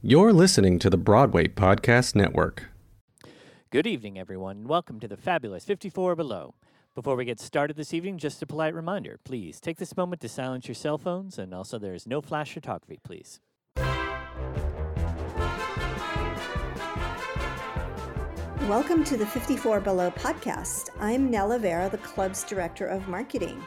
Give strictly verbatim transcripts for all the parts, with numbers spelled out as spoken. You're listening to the Broadway Podcast Network. Good evening, everyone, and welcome to the fabulous fifty-four Below. Before we get started this evening, just a polite reminder, please take this moment to silence your cell phones, and also there is no flash photography, please. Welcome to the fifty-four Below podcast. I'm Nella Vera, the club's director of marketing.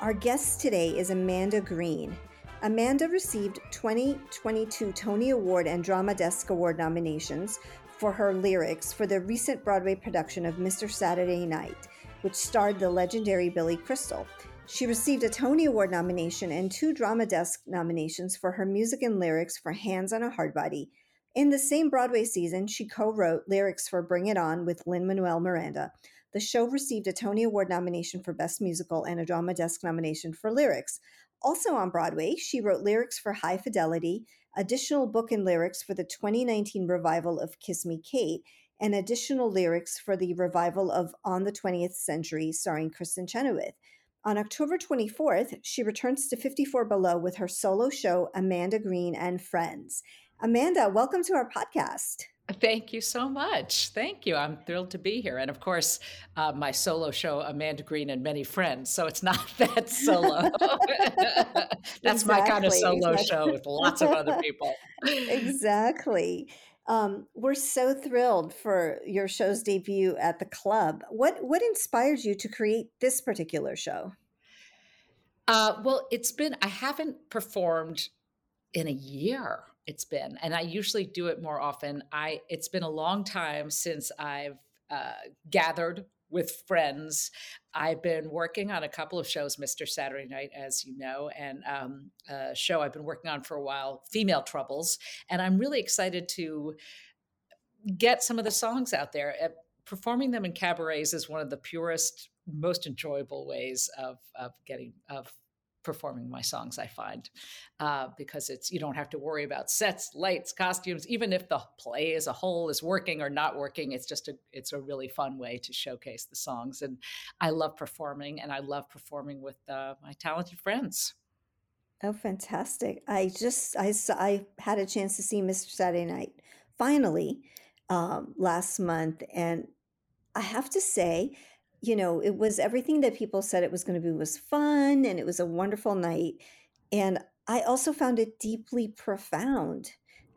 Our guest today is Amanda Green. Amanda received twenty twenty-two Tony Award and Drama Desk Award nominations for her lyrics for the recent Broadway production of Mister Saturday Night, which starred the legendary Billy Crystal. She received a Tony Award nomination and two Drama Desk nominations for her music and lyrics for Hands on a Hardbody. In the same Broadway season, she co-wrote lyrics for Bring It On with Lin-Manuel Miranda. The show received a Tony Award nomination for Best Musical and a Drama Desk nomination for lyrics. Also on Broadway, she wrote lyrics for High Fidelity, additional book and lyrics for the twenty nineteen revival of Kiss Me, Kate, and additional lyrics for the revival of On the Twentieth Century, starring Kristen Chenoweth. On October twenty-fourth, she returns to fifty-four Below with her solo show, Amanda Green and Friends. Amanda, welcome to our podcast. Thank you so much. Thank you. I'm thrilled to be here. And of course, uh, my solo show, Amanda Green and Many Friends. So it's not that solo. That's exactly. My kind of solo exactly. show with lots of other people. Exactly. Um, we're so thrilled for your show's debut at the club. What, what inspired you to create this particular show? Uh, well, it's been, I haven't performed in a year. It's been, and I usually do it more often. I it's been a long time since I've uh, gathered with friends. I've been working on a couple of shows, Mister Saturday Night, as you know, and um, a show I've been working on for a while, Female Troubles, and I'm really excited to get some of the songs out there. Uh, performing them in cabarets is one of the purest, most enjoyable ways of of getting of. performing my songs, I find, uh, because it's, you don't have to worry about sets, lights, costumes, even if the play as a whole is working or not working. It's just a, it's a really fun way to showcase the songs. And I love performing and I love performing with uh, my talented friends. Oh, fantastic. I just, I, I had a chance to see Mister Saturday Night finally um, last month. And I have to say, you know, it was everything that people said it was going to be. Was fun, and it was a wonderful night. And I also found it deeply profound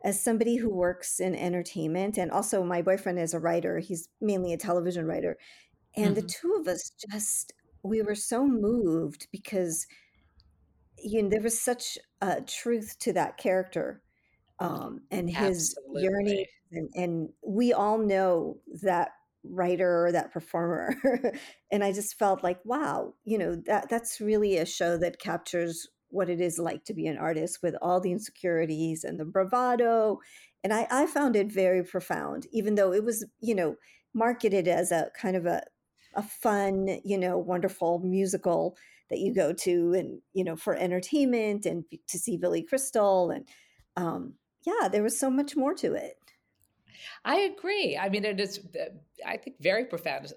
as somebody who works in entertainment. And also my boyfriend is a writer. He's mainly a television writer. And mm-hmm. the two of us just, we were so moved because, you know, there was such a truth to that character um, and his Absolutely. yearning. And, and we all know that writer or that performer. And I just felt like, wow, you know, that that's really a show that captures what it is like to be an artist with all the insecurities and the bravado. And I, I found it very profound, even though it was, you know, marketed as a kind of a, a fun, you know, wonderful musical that you go to and, you know, for entertainment and to see Billy Crystal. And um, yeah, there was so much more to it. I agree. I mean, it is, I think, very profound,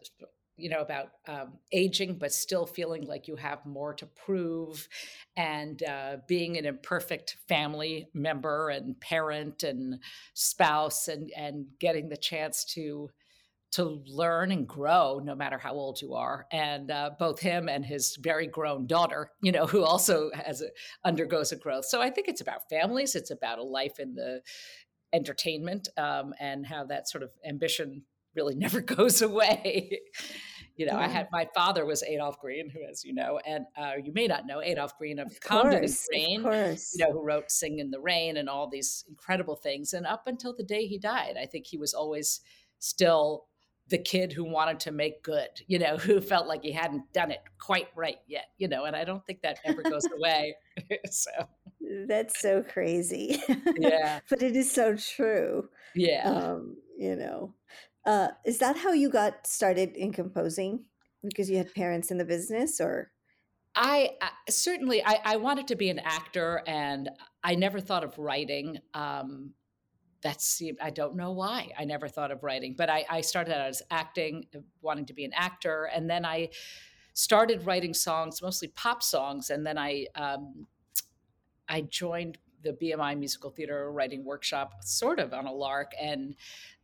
you know, about um, aging, but still feeling like you have more to prove, and uh, being an imperfect family member and parent and spouse, and, and getting the chance to to learn and grow no matter how old you are. And uh, both him and his very grown daughter, you know, who also has a, undergoes a growth. So I think it's about families. It's about a life in the entertainment um, and how that sort of ambition really never goes away. You know, mm. I had, my father was Adolph Green, who, as you know, and uh, you may not know, Adolph Green of, of Comedy Green, you know, who wrote Sing in the Rain and all these incredible things. And up until the day he died, I think he was always still the kid who wanted to make good, you know, who felt like he hadn't done it quite right yet, you know, and I don't think that ever goes away. So. That's so crazy. Yeah. But it is so true. Yeah. Um, you know, uh, is that how you got started in composing? Because you had parents in the business, or? I, I certainly, I, I wanted to be an actor, and I never thought of writing. Um, that seemed, I don't know why I never thought of writing, but I, I started out as acting, wanting to be an actor. And then I started writing songs, mostly pop songs. And then I, um, I joined the B M I Musical Theater Writing Workshop sort of on a lark. And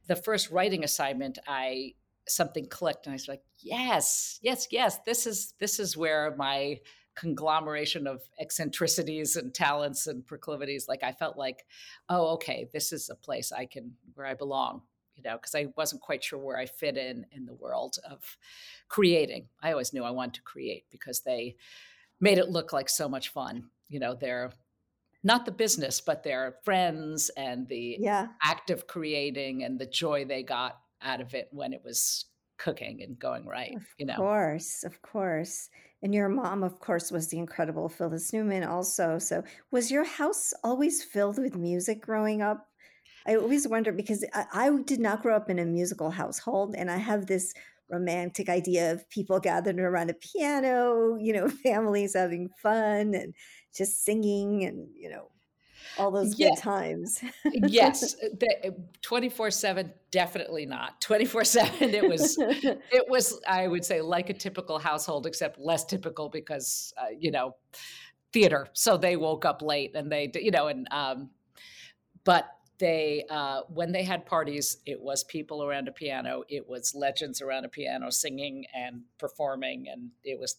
the first writing assignment, I something clicked and I was like, yes, yes, yes. This is this is where my conglomeration of eccentricities and talents and proclivities, like I felt like, oh, okay, this is a place I can, where I belong, you know, because I wasn't quite sure where I fit in in the world of creating. I always knew I wanted to create because they made it look like so much fun. You know, they're not the business, but their friends and the yeah. act of creating and the joy they got out of it when it was cooking and going right, of you know. Of course, of course. And your mom, of course, was the incredible Phyllis Newman also. So was your house always filled with music growing up? I always wonder because I, I did not grow up in a musical household, and I have this romantic idea of people gathered around a piano, you know, families having fun and just singing and, you know, all those good yeah. times. Yes. twenty-four seven, definitely not. twenty-four seven, it was, it was, I would say, like a typical household, except less typical because, uh, you know, theater. So they woke up late and they, you know, and, um, but they, uh, when they had parties, it was people around a piano. It was legends around a piano singing and performing. And it was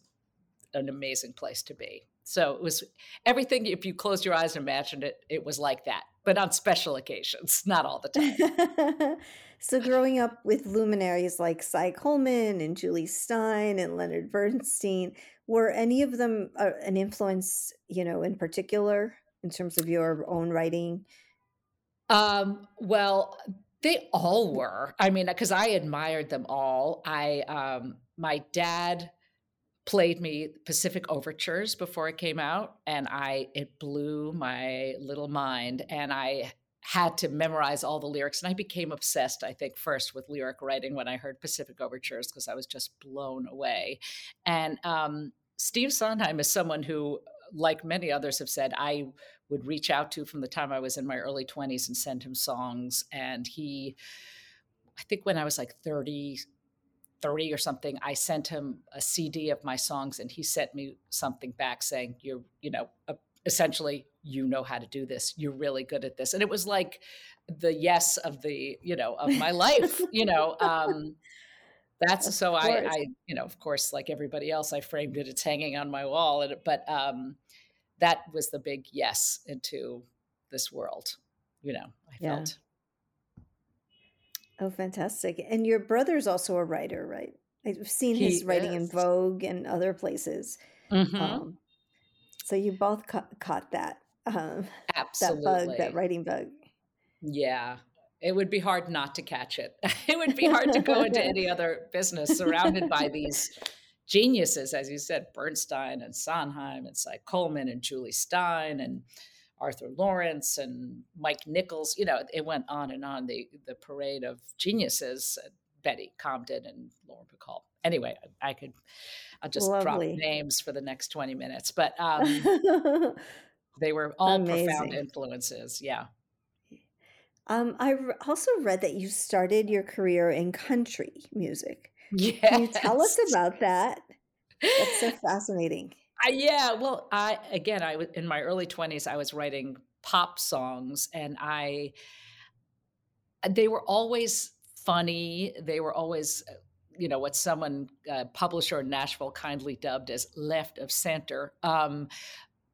an amazing place to be. So it was everything. If you closed your eyes and imagined it, it was like that, but on special occasions, not all the time. So growing up with luminaries like Cy Coleman and Jule Styne and Leonard Bernstein, were any of them uh, an influence, you know, in particular in terms of your own writing? Um, well, they all were. I mean, because I admired them all. I, um, my dad played me Pacific Overtures before it came out, and I it blew my little mind, and I had to memorize all the lyrics, and I became obsessed, I think, first with lyric writing when I heard Pacific Overtures because I was just blown away. And um, Steve Sondheim is someone who, like many others have said, I would reach out to from the time I was in my early twenties and send him songs, and he, I think when I was like thirty, thirty or something, I sent him a C D of my songs and he sent me something back saying, you're, you know, essentially, you know how to do this. You're really good at this. And it was like the yes of the, you know, of my life, you know, um, that's, so I, I, you know, of course, like everybody else, I framed it, it's hanging on my wall. And, but um, that was the big yes into this world, you know, I yeah. felt. Oh, fantastic. And your brother's also a writer, right? I've seen he his writing is. in Vogue and other places. Mm-hmm. Um, so you both ca- caught that. Um, Absolutely. That bug, that writing bug. Yeah. It would be hard not to catch it. It would be hard to go into any other business surrounded by these geniuses, as you said, Bernstein and Sondheim and Cy Coleman and Jule Styne and Arthur Lawrence and Mike Nichols, you know, it went on and on, the the parade of geniuses, Betty Comden and Lauren Bacall. Anyway, I could, I'll just Lovely. drop names for the next twenty minutes, but um, they were all Amazing. profound influences. Yeah. Um, I also read that you started your career in country music. Yes. Can you tell us about that? That's so fascinating. I, yeah, well, I again, I was in my early twenties. I was writing pop songs, and I they were always funny. They were always, you know, what someone uh, publisher in Nashville kindly dubbed as left of center. Um,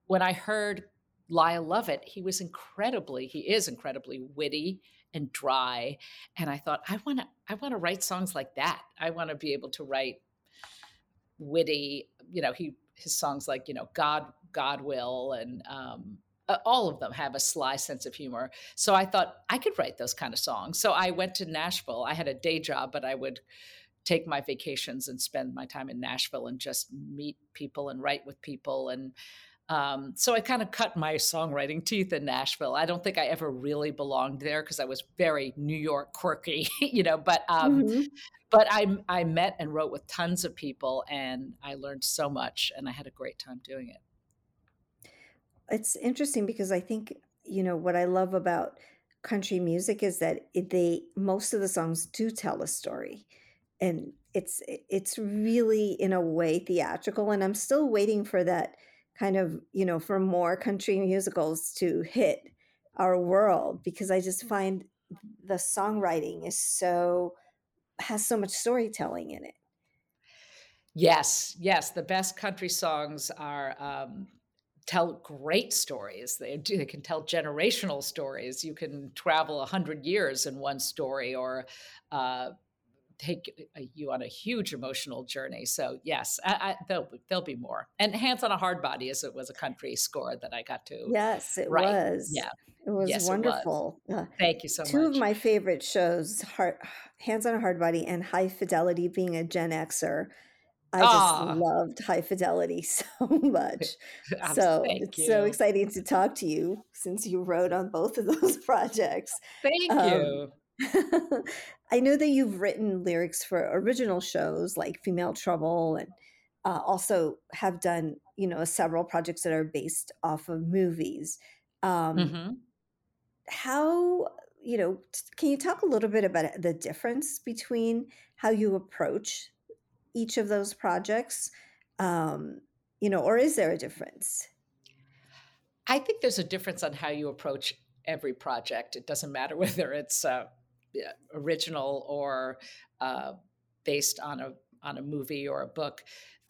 when I heard Lyle Lovett, he was incredibly, he is incredibly witty and dry, and I thought, I want to, I want to write songs like that. I want to be able to write witty, you know, he. His songs like, you know, God, God Will, and um, all of them have a sly sense of humor. So I thought I could write those kind of songs. So I went to Nashville. I had a day job, but I would take my vacations and spend my time in Nashville and just meet people and write with people. And um, so I kind of cut my songwriting teeth in Nashville. I don't think I ever really belonged there because I was very New York quirky, you know, but um, mm-hmm. But I I met and wrote with tons of people, and I learned so much, and I had a great time doing it. It's interesting because I think, you know, what I love about country music is that they most of the songs do tell a story, and it's it's really in a way theatrical. And I'm still waiting for that kind of, you know, for more country musicals to hit our world, because I just find the songwriting is so, has so much storytelling in it. Yes, yes. The best country songs are um, tell great stories. They, they can tell generational stories. You can travel a hundred years in one story, or uh, take you on a huge emotional journey. So yes, I, I, there'll, there'll be more. And Hands on a Hardbody is it was a country score that I got to. Yes, it write. was. Yeah, it was yes, wonderful. It was. Uh, Thank you so two much. Two of my favorite shows: Heart, Hands on a Hardbody and High Fidelity. Being a Gen Xer, I just Aww. loved High Fidelity so much. So Thank it's you. so exciting to talk to you since you wrote on both of those projects. Thank um, you. I know that you've written lyrics for original shows like Female Trouble, and uh, also have done, you know, several projects that are based off of movies. Um, mm-hmm. How, you know, can you talk a little bit about the difference between how you approach each of those projects, um, you know, or is there a difference? I think there's a difference on how you approach every project. It doesn't matter whether it's uh, original or uh, based on a on a movie or a book,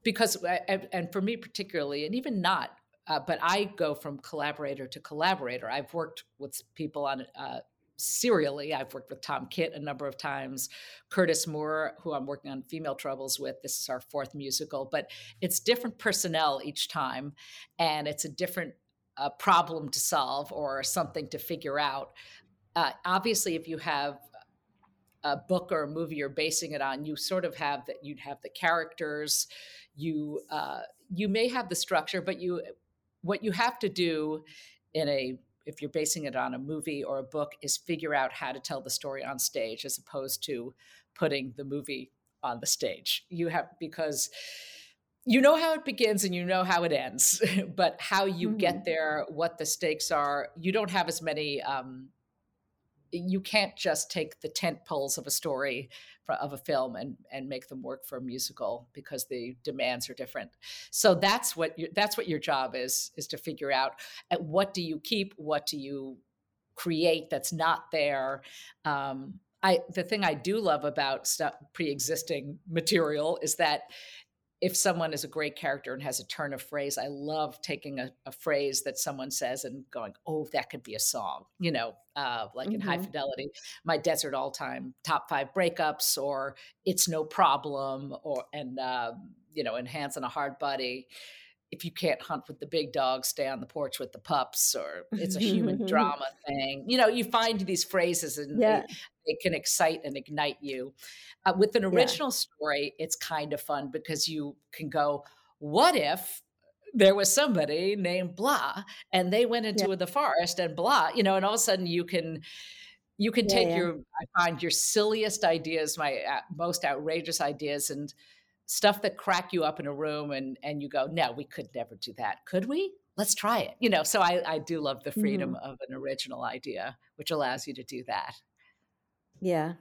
because and, and for me particularly, and even not. Uh, but I go from collaborator to collaborator. I've worked with people on. Uh, Serially, I've worked with Tom Kitt a number of times, Curtis Moore, who I'm working on Female Troubles with. This is our fourth musical, but it's different personnel each time, and it's a different uh, problem to solve or something to figure out. Uh, obviously, if you have a book or a movie you're basing it on, you sort of have that. You'd have the characters, you uh, you may have the structure, but you what you have to do in a if you're basing it on a movie or a book, is figure out how to tell the story on stage as opposed to putting the movie on the stage. You have, because you know how it begins and you know how it ends, but how you mm-hmm. get there, what the stakes are, you don't have as many, um, you can't just take the tent poles of a story of a film and, and make them work for a musical because the demands are different. So that's what your, that's what your job is, is to figure out at what do you keep? What do you create that's not there? Um, I, the thing I do love about stuff, pre-existing material is that if someone is a great character and has a turn of phrase, I love taking a, a phrase that someone says and going, oh, that could be a song, you know, uh, like mm-hmm. in High Fidelity, my desert all time top five breakups, or it's no problem, or, and, uh, you know, in Hands on a Hardbody. If you can't hunt with the big dogs, stay on the porch with the pups, or it's a human drama thing. You know, you find these phrases and yeah. they, they can excite and ignite you. Uh, with an original yeah. story, it's kind of fun because you can go, what if there was somebody named blah and they went into yeah. the forest and blah, you know, and all of a sudden you can, you can yeah, take yeah. your, I find your silliest ideas, my most outrageous ideas, and stuff that crack you up in a room and, and you go, no, we could never do that. Could we? Let's try it. You know, so I, I do love the freedom mm-hmm. of an original idea, which allows you to do that. Yeah.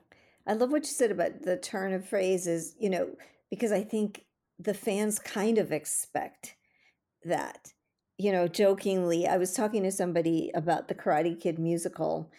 I love what you said about the turn of phrases, you know, because I think the fans kind of expect that, you know, jokingly. I was talking to somebody about the Karate Kid musical,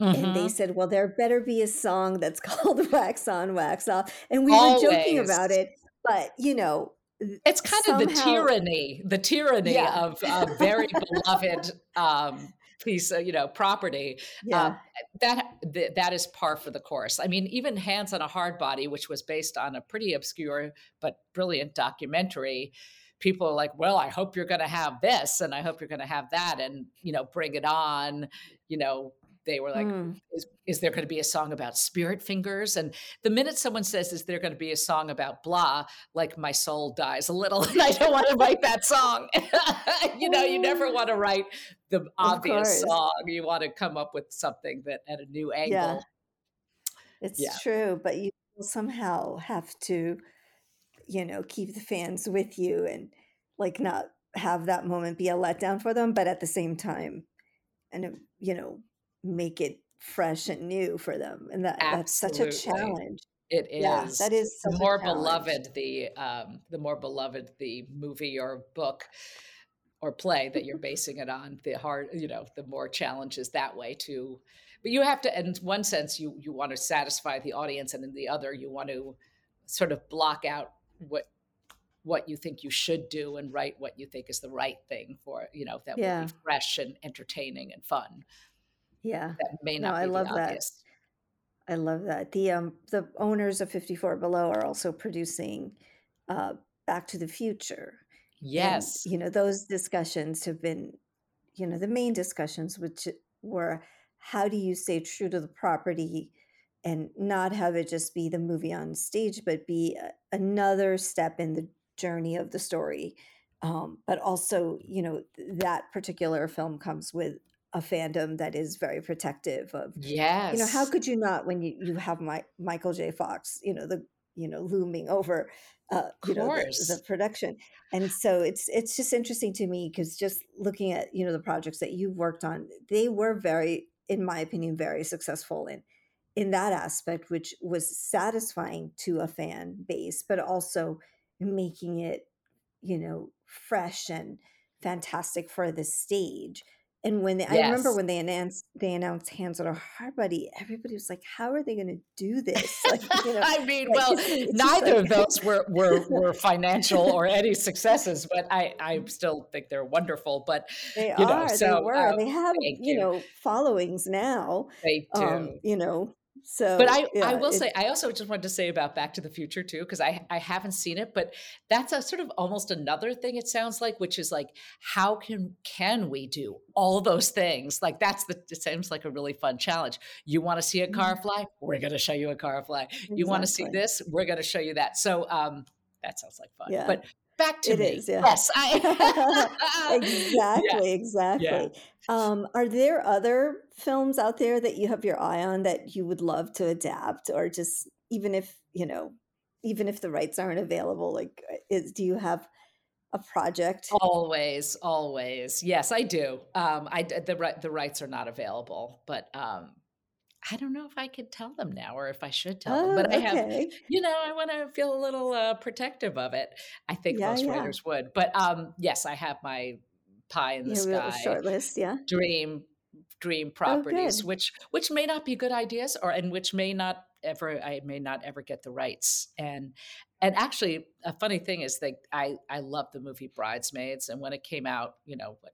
mm-hmm. and they said, well, there better be a song that's called Wax On, Wax Off. And we Always. were joking about it. But, you know, it's kind somehow... of the tyranny, the tyranny yeah. of a very beloved um, piece, of, you know, property. Yeah. Um, that th- that is par for the course. I mean, even Hands on a Hardbody, which was based on a pretty obscure but brilliant documentary, people are like, well, I hope you're going to have this, and I hope you're going to have that, and, you know, Bring It On, you know. They were like, mm. is, is there going to be a song about spirit fingers? And the minute someone says, is there going to be a song about blah, like my soul dies a little, and I don't want to write that song. You know, you never want to write the obvious song. You want to come up with something that at a new angle. Yeah. It's yeah. true, but you somehow have to, you know, keep the fans with you and like not have that moment be a letdown for them, but at the same time, and, you know, make it fresh and new for them, and that, that's such a challenge. It is. Yeah, that is the more beloved the um, the more beloved the movie or book, or play that you're basing it on, the hard, you know, the more challenges that way too. But you have to, in one sense, you you want to satisfy the audience, and in the other, you want to sort of block out what what you think you should do and write what you think is the right thing for, you know, that yeah. will be fresh and entertaining and fun. Yeah. That may not no, be I love that. Obvious. I love that. The um the owners of fifty-four Below are also producing uh, Back to the Future. Yes. And, you know, those discussions have been, you know, the main discussions, which were how do you stay true to the property and not have it just be the movie on stage, but be a, another step in the journey of the story. Um, but also, you know, that particular film comes with a fandom that is very protective of, yes. you know, how could you not, when you, you have my Michael J. Fox, you know, the, you know, looming over, uh, you know, the, the production. And so it's, it's just interesting to me because just looking at, you know, the projects that you've worked on, they were very, in my opinion, very successful in, in that aspect, which was satisfying to a fan base, but also making it, you know, fresh and fantastic for the stage. And when they, yes. I remember when they announced they announced Hands on a Hardbody, everybody was like, "How are they going to do this?" Like, you know, I mean, like, well, it's, it's neither like... of those were, were were financial or any successes, but I, I still think they're wonderful. But they you are, know, so, they were, um, they have you. you know followings now. They do, um, you know. So, but I, yeah, I will say, I also just wanted to say about Back to the Future too, because I, I haven't seen it, but that's a sort of almost another thing it sounds like, which is like, how can, can we do all those things? Like that's the, it seems like a really fun challenge. You want to see a car fly? We're going to show you a car fly. Exactly. You want to see this? We're going to show you that. So um, that sounds like fun, yeah. but back to it me. Is, yeah. Yes. I... exactly. Yeah. Exactly. Yeah. Um, are there other films out there that you have your eye on that you would love to adapt, or just even if, you know, even if the rights aren't available, like is, do you have a project? Always, always. Yes, I do. Um, I, the, the rights are not available, but, um, I don't know if I could tell them now or if I should tell oh, them, but I okay. have, you know, I want to feel a little uh, protective of it. I think yeah, most yeah. writers would, but um, yes, I have my pie in the yeah, sky short list, yeah. dream, dream properties, oh, which, which may not be good ideas or, and which may not ever, I may not ever get the rights. And, and actually a funny thing is that I, I love the movie Bridesmaids. And when it came out, you know, what,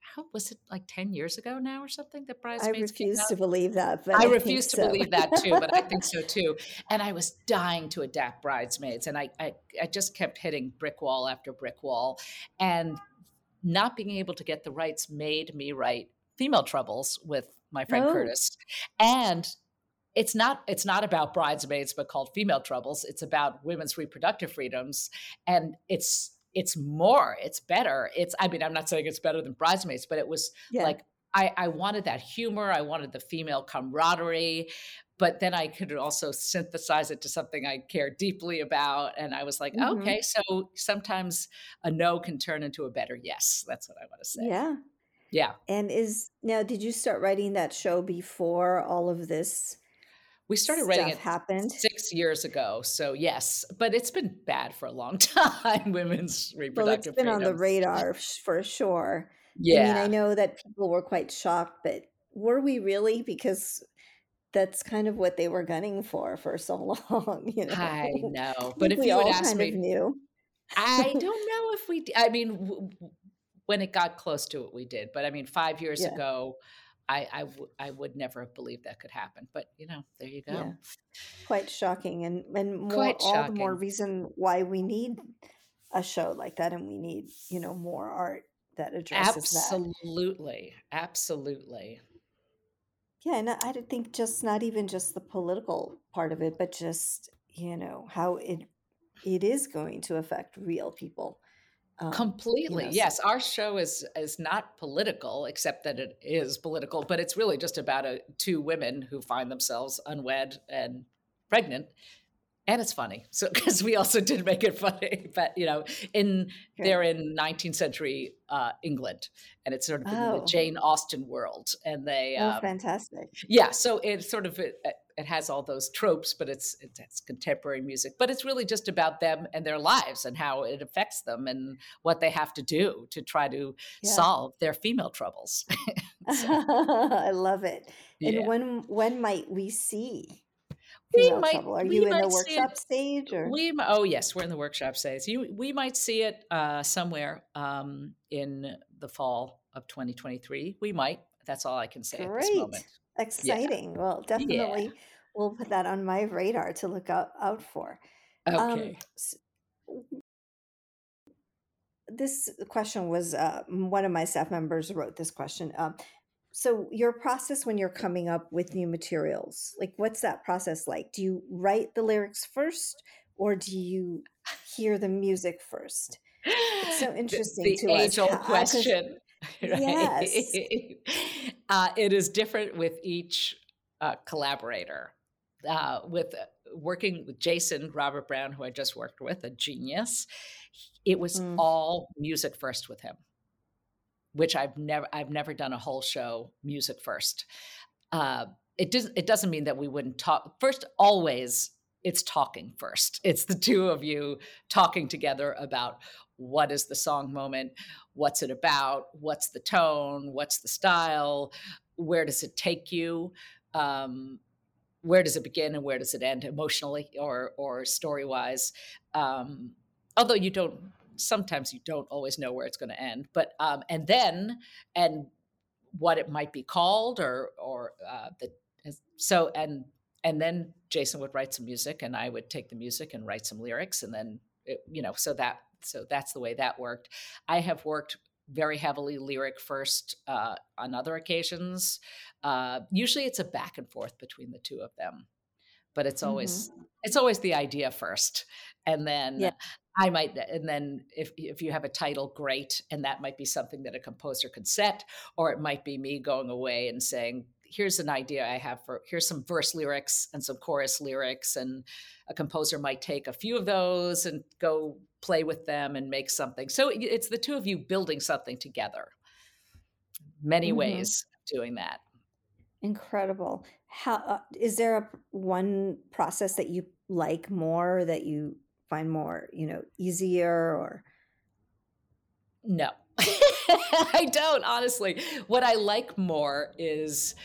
How, was it like ten years ago now or something that Bridesmaids I refuse came out? to believe that. But I, I refuse to so. believe that too, but I think so too. And I was dying to adapt Bridesmaids. And I, I, I just kept hitting brick wall after brick wall. And not being able to get the rights made me write Female Troubles with my friend oh. Curtis. And it's not, it's not about Bridesmaids, but called Female Troubles. It's about women's reproductive freedoms. And it's, It's more, it's better. It's, I mean, I'm not saying it's better than Bridesmaids, but it was yeah. like, I, I wanted that humor. I wanted the female camaraderie, but then I could also synthesize it to something I care deeply about. And I was like, mm-hmm. okay, so sometimes a no can turn into a better yes. That's what I want to say. Yeah. Yeah. And is, now, did you start writing that show before all of this? We started writing it happened. six years ago. So yes, but it's been bad for a long time, women's reproductive freedom. Well, it's been freedoms. on the radar for sure. Yeah. I mean, I know that people were quite shocked, but were we really? Because that's kind of what they were gunning for for so long. You know? I know. But I if you would ask me. Knew. I don't know if we, I mean, w- when it got close to it, we did. But I mean, five years yeah. ago, I, I, w- I would never have believed that could happen, but you know, there you go. Yeah. Quite shocking. And, and more, Quite shocking. all the more reason why we need a show like that. And we need, you know, more art that addresses absolutely. that. Absolutely. Absolutely. Yeah. And I, I think just not even just the political part of it, but just, you know, how it, it is going to affect real people. Um, Completely. You know, yes. So. Our show is, is not political, except that it is political, but it's really just about a, two women who find themselves unwed and pregnant. And it's funny. So, cause we also did make it funny, but you know, in okay. they're in nineteenth century uh, England, and it's sort of oh. in the Jane Austen world, and they, oh, um, fantastic. Yeah. So it's sort of, it, it has all those tropes, but it's, it's contemporary music, but it's really just about them and their lives and how it affects them and what they have to do to try to yeah. solve their female troubles. I love it. And yeah. when, when might we see? We might, trouble. Are we you might in the workshop stage? Or? We, oh, yes, we're in the workshop stage. You, we might see it uh, somewhere um, in the fall of twenty twenty-three. We might. That's all I can say Great. At this moment. Exciting. Yeah. Well, definitely yeah. we'll put that on my radar to look out, out for. Okay. Um, so this question was uh, one of my staff members wrote this question. Um, So your process when you're coming up with new materials, like what's that process like? Do you write the lyrics first or do you hear the music first? It's so interesting the, the to us. The age-old question. Right? Yes. uh, it is different with each uh, collaborator. Uh, with uh, working with Jason Robert Brown, who I just worked with, a genius, it was mm. all music first with him. Which I've never, I've never done a whole show music first. Uh, it doesn't, it doesn't mean that we wouldn't talk first. Always, it's talking first. It's the two of you talking together about what is the song moment, what's it about, what's the tone, what's the style, where does it take you, um, where does it begin and where does it end emotionally or or story wise. Um, although you don't. Sometimes you don't always know where it's going to end, but, um, and then, and what it might be called or, or, uh, the, so, and, and then Jason would write some music and I would take the music and write some lyrics. And then, it, you know, so that, so that's the way that worked. I have worked very heavily lyric first, uh, on other occasions. Uh, usually it's a back and forth between the two of them, but it's always, mm-hmm. it's always the idea first. And then, yeah. I might, and then if if you have a title, great. And that might be something that a composer could set, or it might be me going away and saying, here's an idea I have for, here's some verse lyrics and some chorus lyrics. And a composer might take a few of those and go play with them and make something. So it's the two of you building something together. Many mm-hmm. ways of doing that. Incredible. How, uh, is there a, one process that you like more that you find more, you know, easier or? No, I don't, honestly. What I like more is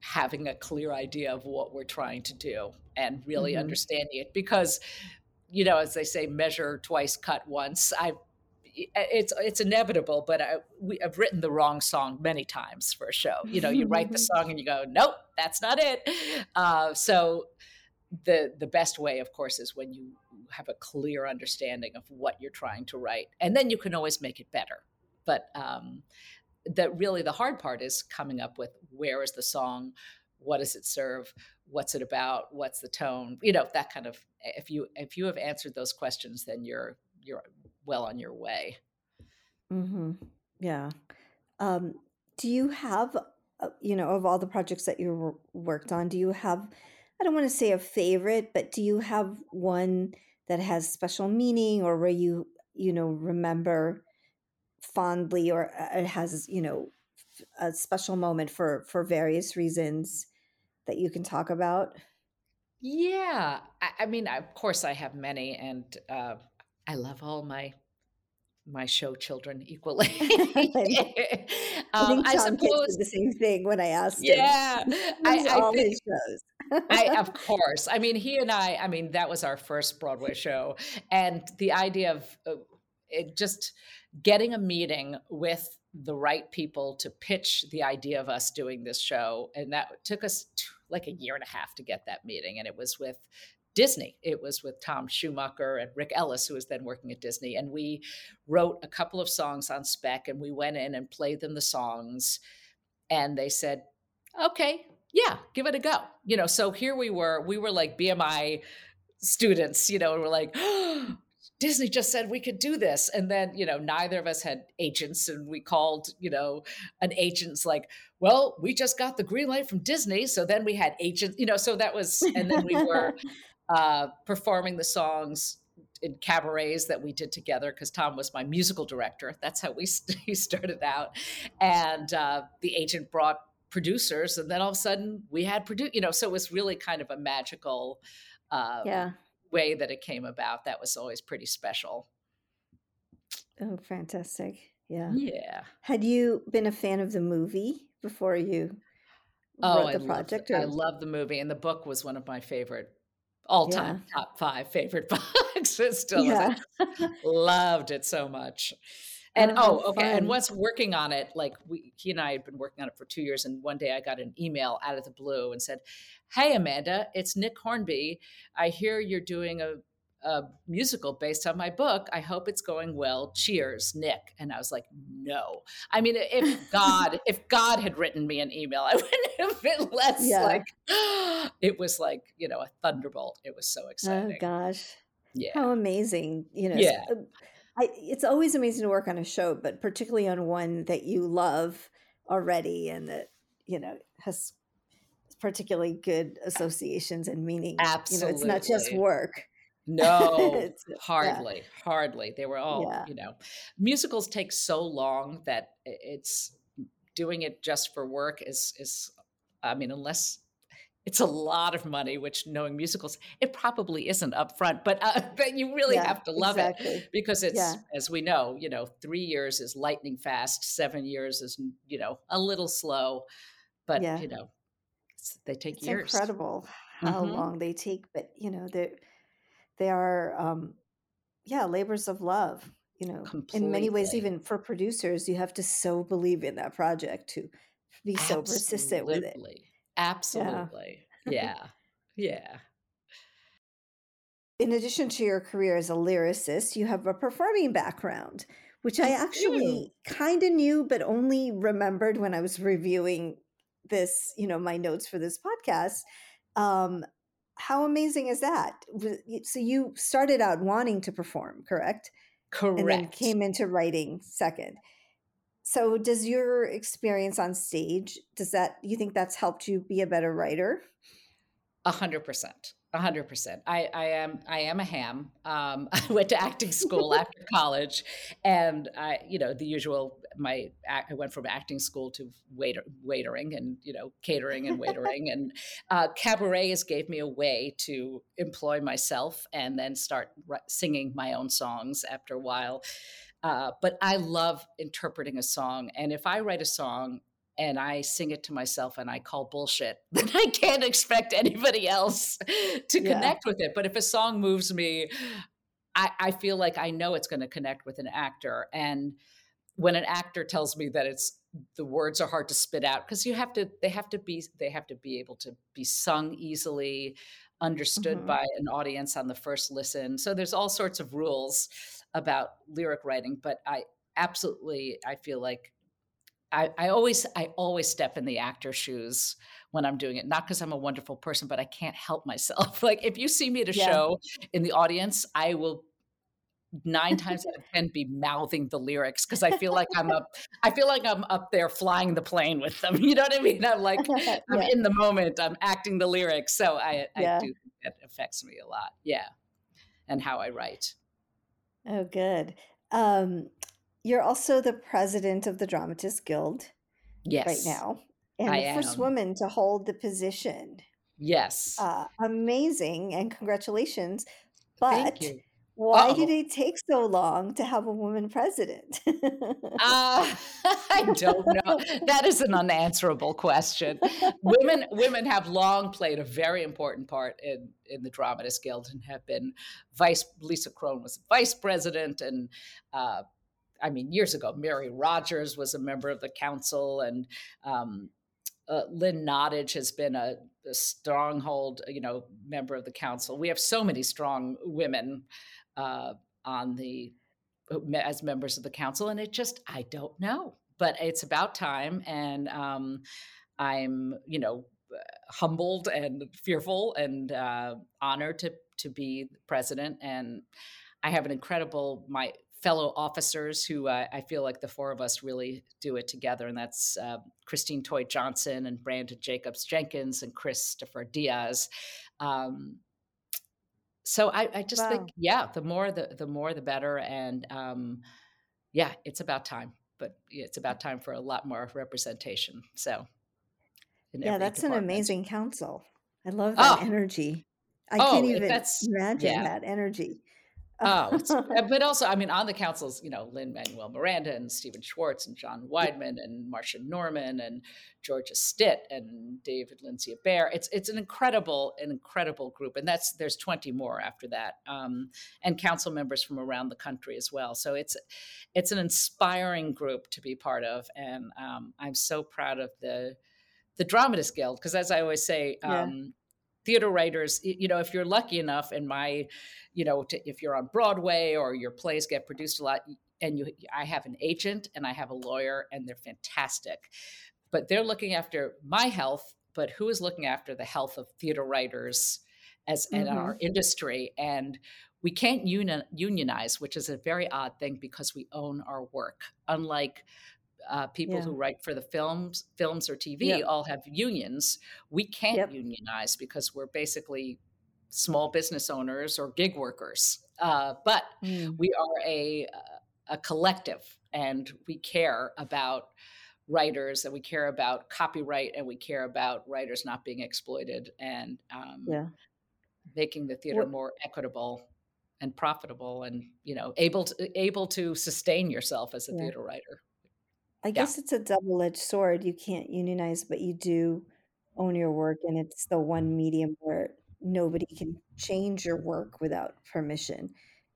having a clear idea of what we're trying to do and really mm-hmm. understanding it because, you know, as they say, measure twice, cut once. I've, it's, it's inevitable, but I, we, I've written the wrong song many times for a show. You know, you write the song and you go, nope, that's not it. Uh, so the, the best way, of course, is when you have a clear understanding of what you're trying to write. And then you can always make it better. But um, that really the hard part is coming up with where is the song? What does it serve? What's it about? What's the tone? You know, that kind of, if you, if you have answered those questions, then you're, you're well on your way. Mm-hmm. Yeah. Um, do you have, you know, of all the projects that you worked on, do you have, I don't want to say a favorite, but do you have one that has special meaning or where you, you know, remember fondly or it has, you know, a special moment for, for various reasons that you can talk about? Yeah. I, I mean, of course I have many and uh, I love all my, my show children equally. um, I think Tom I suppose Kitt did the same thing when I asked yeah, him. Yeah. I, I all think- his shows. I, of course. I mean, he and I, I mean, that was our first Broadway show. And the idea of uh, it just getting a meeting with the right people to pitch the idea of us doing this show. And that took us t- like a year and a half to get that meeting. And it was with Disney. It was with Tom Schumacher and Rick Ellis, who was then working at Disney. And we wrote a couple of songs on spec and we went in and played them the songs. And they said, okay. Yeah, give it a go. You know, so here we were, we were like B M I students, you know, and we're like, oh, Disney just said we could do this. And then, you know, neither of us had agents and we called, you know, an agent's like, well, we just got the green light from Disney. So then we had agents, you know, so that was, and then we were uh, performing the songs in cabarets that we did together because Tom was my musical director. That's how we st- started out. And uh, the agent brought producers, and then all of a sudden we had produ- you know, so it was really kind of a magical um, yeah. way that it came about. That was always pretty special. Oh, fantastic. Yeah. Yeah. Had you been a fan of the movie before you oh, wrote the I project? Loved, or... I love the movie, and the book was one of my favorite, all-time yeah. top five favorite books. It still yeah. is. Loved it so much. And oh, oh okay. Fun. And once working on it, like we, he and I had been working on it for two years. And one day I got an email out of the blue and said, "Hey, Amanda, it's Nick Hornby. I hear you're doing a, a musical based on my book. I hope it's going well. Cheers, Nick." And I was like, no. I mean, if God, if God had written me an email, I wouldn't have been less yeah. like, it was like, you know, a thunderbolt. It was so exciting. Oh, gosh. Yeah. How amazing. You know, yeah. So, I, it's always amazing to work on a show, but particularly on one that you love already and that, you know, has particularly good associations and meaning. Absolutely. You know, it's not just work. No, hardly, yeah. hardly. They were all, yeah. you know, musicals take so long that it's doing it just for work is, is, I mean, unless it's a lot of money, which knowing musicals, it probably isn't upfront, but uh, but you really yeah, have to love exactly. it because it's, yeah. as we know, you know, three years is lightning fast, seven years is, you know, a little slow, but yeah. you know, it's, they take it's years. It's incredible how mm-hmm. long they take, but you know, they they are, um, yeah, labors of love, you know, completely. In many ways, even for producers, you have to so believe in that project to be so Absolutely. persistent with it. Absolutely. Yeah. yeah. Yeah. In addition to your career as a lyricist, you have a performing background, which I, I actually kind of knew, but only remembered when I was reviewing this, you know, my notes for this podcast. Um, how amazing is that? So you started out wanting to perform, correct? Correct. And then came into writing second. So does your experience on stage, does that, you think that's helped you be a better writer? A hundred percent, a hundred percent. I, I am, I am a ham. Um, I went to acting school after college and I, you know, the usual, my, I went from acting school to waiter, waitering and, you know, catering and waitering and uh, cabarets gave me a way to employ myself and then start singing my own songs after a while. Uh, but I love interpreting a song. And if I write a song and I sing it to myself and I call bullshit, then I can't expect anybody else to connect yeah. with it. But if a song moves me, I, I feel like I know it's going to connect with an actor. And when an actor tells me that it's the words are hard to spit out because you have to, they have to be, they have to be able to be sung easily, understood mm-hmm. by an audience on the first listen. So there's all sorts of rules about lyric writing, but I absolutely, I feel like I, I always, I always step in the actor's shoes when I'm doing it, not because I'm a wonderful person, but I can't help myself. Like if you see me at a yeah. show in the audience, I will nine times out of ten be mouthing the lyrics because I feel like I'm up, I feel like I'm up there flying the plane with them. You know what I mean? I'm like, yeah. I'm in the moment, I'm acting the lyrics. So I, yeah. I do think that affects me a lot. Yeah. And how I write. Oh, good. Um, you're also the president of the Dramatists Guild yes, right now. And I the first am. woman to hold the position. Yes. Uh, amazing. And congratulations. But Thank you. Why Uh-oh. did it take so long to have a woman president? uh, I don't know. That is an unanswerable question. Women women have long played a very important part in, in the Dramatists Guild and have been vice, Lisa Kron was vice president. And uh, I mean, years ago, Mary Rogers was a member of the council and um, uh, Lynn Nottage has been a, a stronghold, you know, member of the council. We have so many strong women Uh, on the as members of the council, and it just I don't know, but it's about time, and um, I'm you know humbled and fearful and uh, honored to to be president, and I have an incredible my fellow officers who uh, I feel like the four of us really do it together, and that's uh, Christine Toy Johnson and Brandon Jacobs Jenkins and Christopher Diaz. Um, So I, I just wow. think, yeah, the more, the, the more, the better. And um, yeah, it's about time, but it's about time for a lot more representation. So in yeah, every that's department. An amazing council. I love that oh. energy. I oh, can't even that's, imagine yeah. that energy. Oh, it's, but also, I mean, on the councils, you know, Lin-Manuel Miranda and Stephen Schwartz and John Weidman and Marcia Norman and Georgia Stitt and David Lindsay Bear. It's it's an incredible, an incredible group. And that's there's twenty more after that, um, and council members from around the country as well. So it's it's an inspiring group to be part of. And um, I'm so proud of the the Dramatists Guild, because as I always say, yeah. um, theater writers, you know, if you're lucky enough in my, you know, to, if you're on Broadway or your plays get produced a lot, and you, I have an agent and I have a lawyer and they're fantastic, but they're looking after my health, but who is looking after the health of theater writers as mm-hmm. in our industry? And we can't uni- unionize, which is a very odd thing because we own our work. Unlike Uh, people yeah. who write for the films, films or T V yep. all have unions. We can't yep. unionize because we're basically small business owners or gig workers. Uh, but mm. we are a a collective, and we care about writers, and we care about copyright, and we care about writers not being exploited, and um, yeah. making the theater well, more equitable and profitable, and you know, able to able to sustain yourself as a yeah. theater writer. I guess yeah. it's a double-edged sword. You can't unionize, but you do own your work, and it's the one medium where nobody can change your work without permission.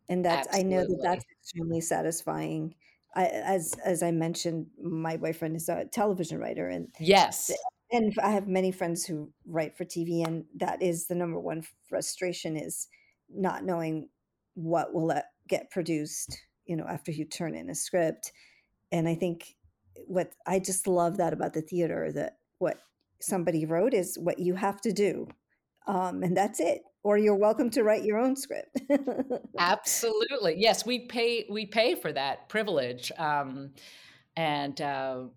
And that's, Absolutely. I know that that's extremely satisfying. I, as as I mentioned, my boyfriend is a television writer. And yes. And I have many friends who write for T V, and that is the number one frustration, is not knowing what will get produced, you know, after you turn in a script. And I think... what I just love that about the theater, that what somebody wrote is what you have to do. Um, and that's it. Or you're welcome to write your own script. Absolutely. Yes. We pay, we pay for that privilege. Um, and, uh,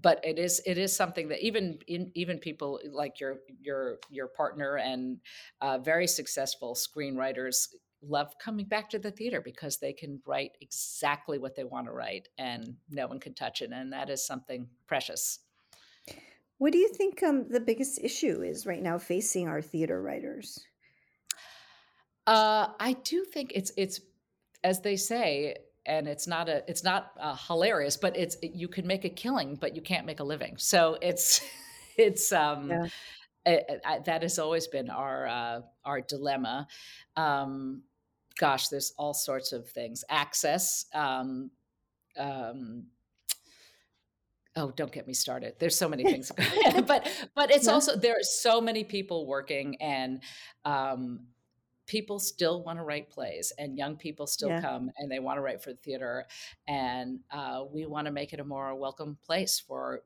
but it is, it is something that even, in, even people like your, your, your partner and uh, very successful screenwriters love coming back to the theater because they can write exactly what they want to write and no one can touch it. And that is something precious. What do you think um, the biggest issue is right now facing our theater writers? Uh, I do think it's, it's, as they say, and it's not a, it's not a hilarious, but it's, you can make a killing, but you can't make a living. So it's, it's, um, yeah. I, I, that has always been our, uh, our dilemma. Um, Gosh, there's all sorts of things. Access. Um, um, oh, don't get me started. There's so many things. but but it's no. also, there are so many people working, and um, people still want to write plays, and young people still yeah. come and they want to write for the theater. And uh, we want to make it a more welcome place for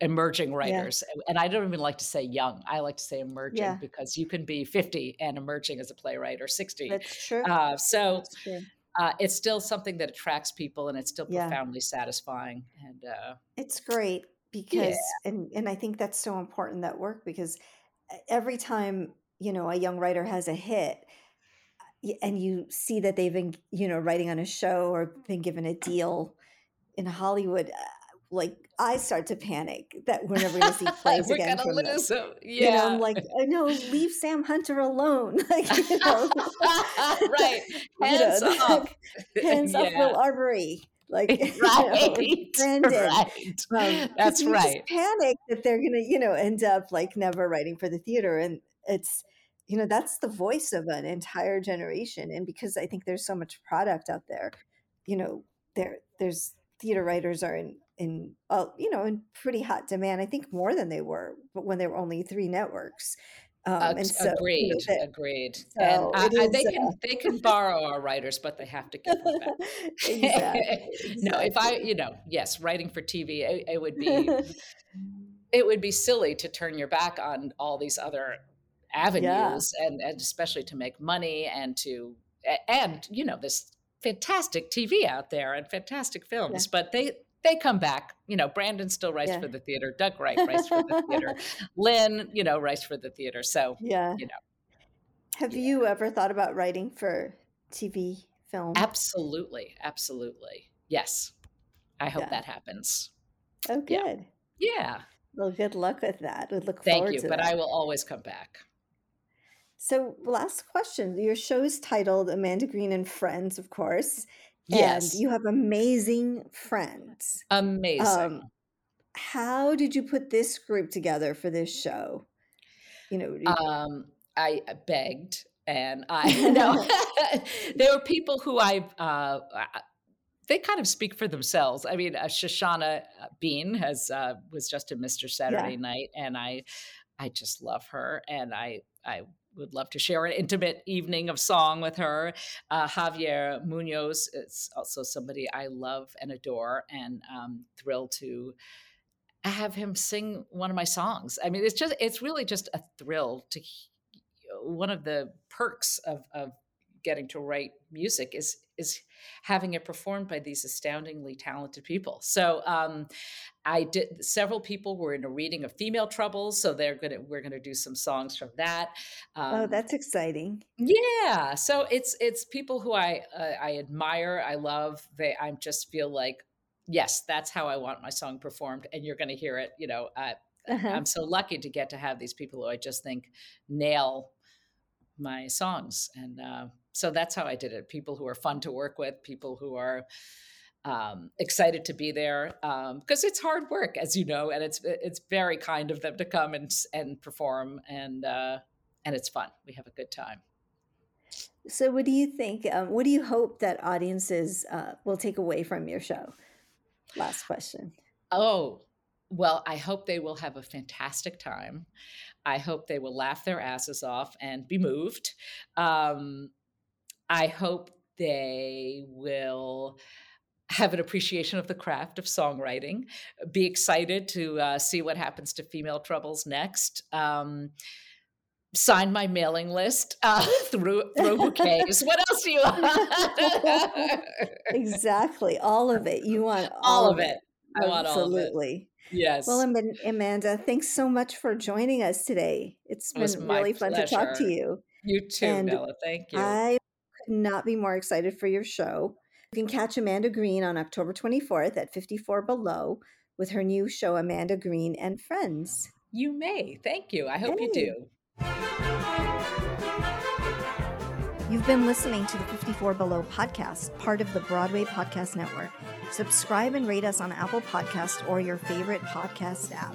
emerging writers. Yeah. And I don't even like to say young. I like to say emerging yeah. because you can be fifty and emerging as a playwright, or sixty. That's true. Uh, so That's true. Uh, it's still something that attracts people, and it's still yeah. profoundly satisfying. And uh, it's great because, yeah. and, and I think that's so important, that work, because every time, you know, a young writer has a hit and you see that they've been, you know, writing on a show or been given a deal in Hollywood, like I start to panic that we're never going to see plays we're again from lose them. them. Yeah. You know, I'm like, I know, leave Sam Hunter alone. Like, you know, right? Hands you know, up, like, hands yeah. up, Will Arbery. Like, right? You know, Brandon. Right. Um, That's you right. Just panic that they're going to, you know, end up like never writing for the theater, and it's, you know, that's the voice of an entire generation. And because I think there's so much product out there, you know, there there's theater writers are in. in, uh, you know, in pretty hot demand, I think more than they were, but when there were only three networks. Um, uh, and so, agreed, you know, that, agreed. So and I, is, I, they can uh, they can borrow our writers, but they have to give them back. Exactly, exactly. No, if I, you know, yes, writing for T V, it, it would be, it would be silly to turn your back on all these other avenues yeah. and, and especially to make money and to, and, you know, this fantastic T V out there and fantastic films, yeah. but they, They come back, you know, Brandon still writes yeah. for the theater. Doug Wright writes for the theater. Lynn, you know, writes for the theater. So, yeah. you know. Have yeah. you ever thought about writing for T V, film? Absolutely. Absolutely. Yes. I hope yeah. that happens. Oh, good. Yeah. yeah. Well, good luck with that. We look Thank forward you, to but that. I will always come back. So last question. Your show's titled Amanda Green and Friends, of course. Yes. And you have amazing friends. Amazing. Um, how did you put this group together for this show? You know, um, I begged and I know there were people who I, uh, they kind of speak for themselves. I mean, uh, Shoshana Bean has, uh, was just in Mister Saturday yeah. Night, and I, I just love her. And I, I would love to share an intimate evening of song with her. Uh, Javier Munoz is also somebody I love and adore, and um, thrilled to have him sing one of my songs. I mean, it's just, it's really just a thrill to, one of the perks of, of getting to write music is, is having it performed by these astoundingly talented people. So um, I did, several people were in a reading of Female Troubles. So they're going to, we're going to do some songs from that. Um, oh, that's exciting. Yeah. So it's, it's people who I, uh, I admire, I love, they, I just feel like, yes, that's how I want my song performed. And you're going to hear it, you know, uh, uh-huh. I'm so lucky to get to have these people who I just think nail my songs. And, uh, So that's how I did it. People who are fun to work with, people who are um, excited to be there, um, because it's hard work, as you know, and it's it's very kind of them to come and and perform, and uh, and it's fun. We have a good time. So, what do you think? Um, what do you hope that audiences uh, will take away from your show? Last question. Oh. Well, I hope they will have a fantastic time. I hope they will laugh their asses off and be moved. Um, I hope they will have an appreciation of the craft of songwriting, be excited to uh, see what happens to Female Troubles next, um, sign my mailing list, uh, through, through bouquets. What else do you want? Exactly. All of it. You want all, all of it. it. I want Absolutely. All of it. Yes. Well, Amanda, thanks so much for joining us today. It's been it really fun pleasure. to talk to you. You too, and Nella. Thank you. I could not be more excited for your show. You can catch Amanda Green on October twenty-fourth at fifty-four Below with her new show, Amanda Green and Friends. You may. Thank you. I hope hey. you do. You've been listening to the fifty-four Below podcast, part of the Broadway Podcast Network. Subscribe and rate us on Apple Podcasts or your favorite podcast app.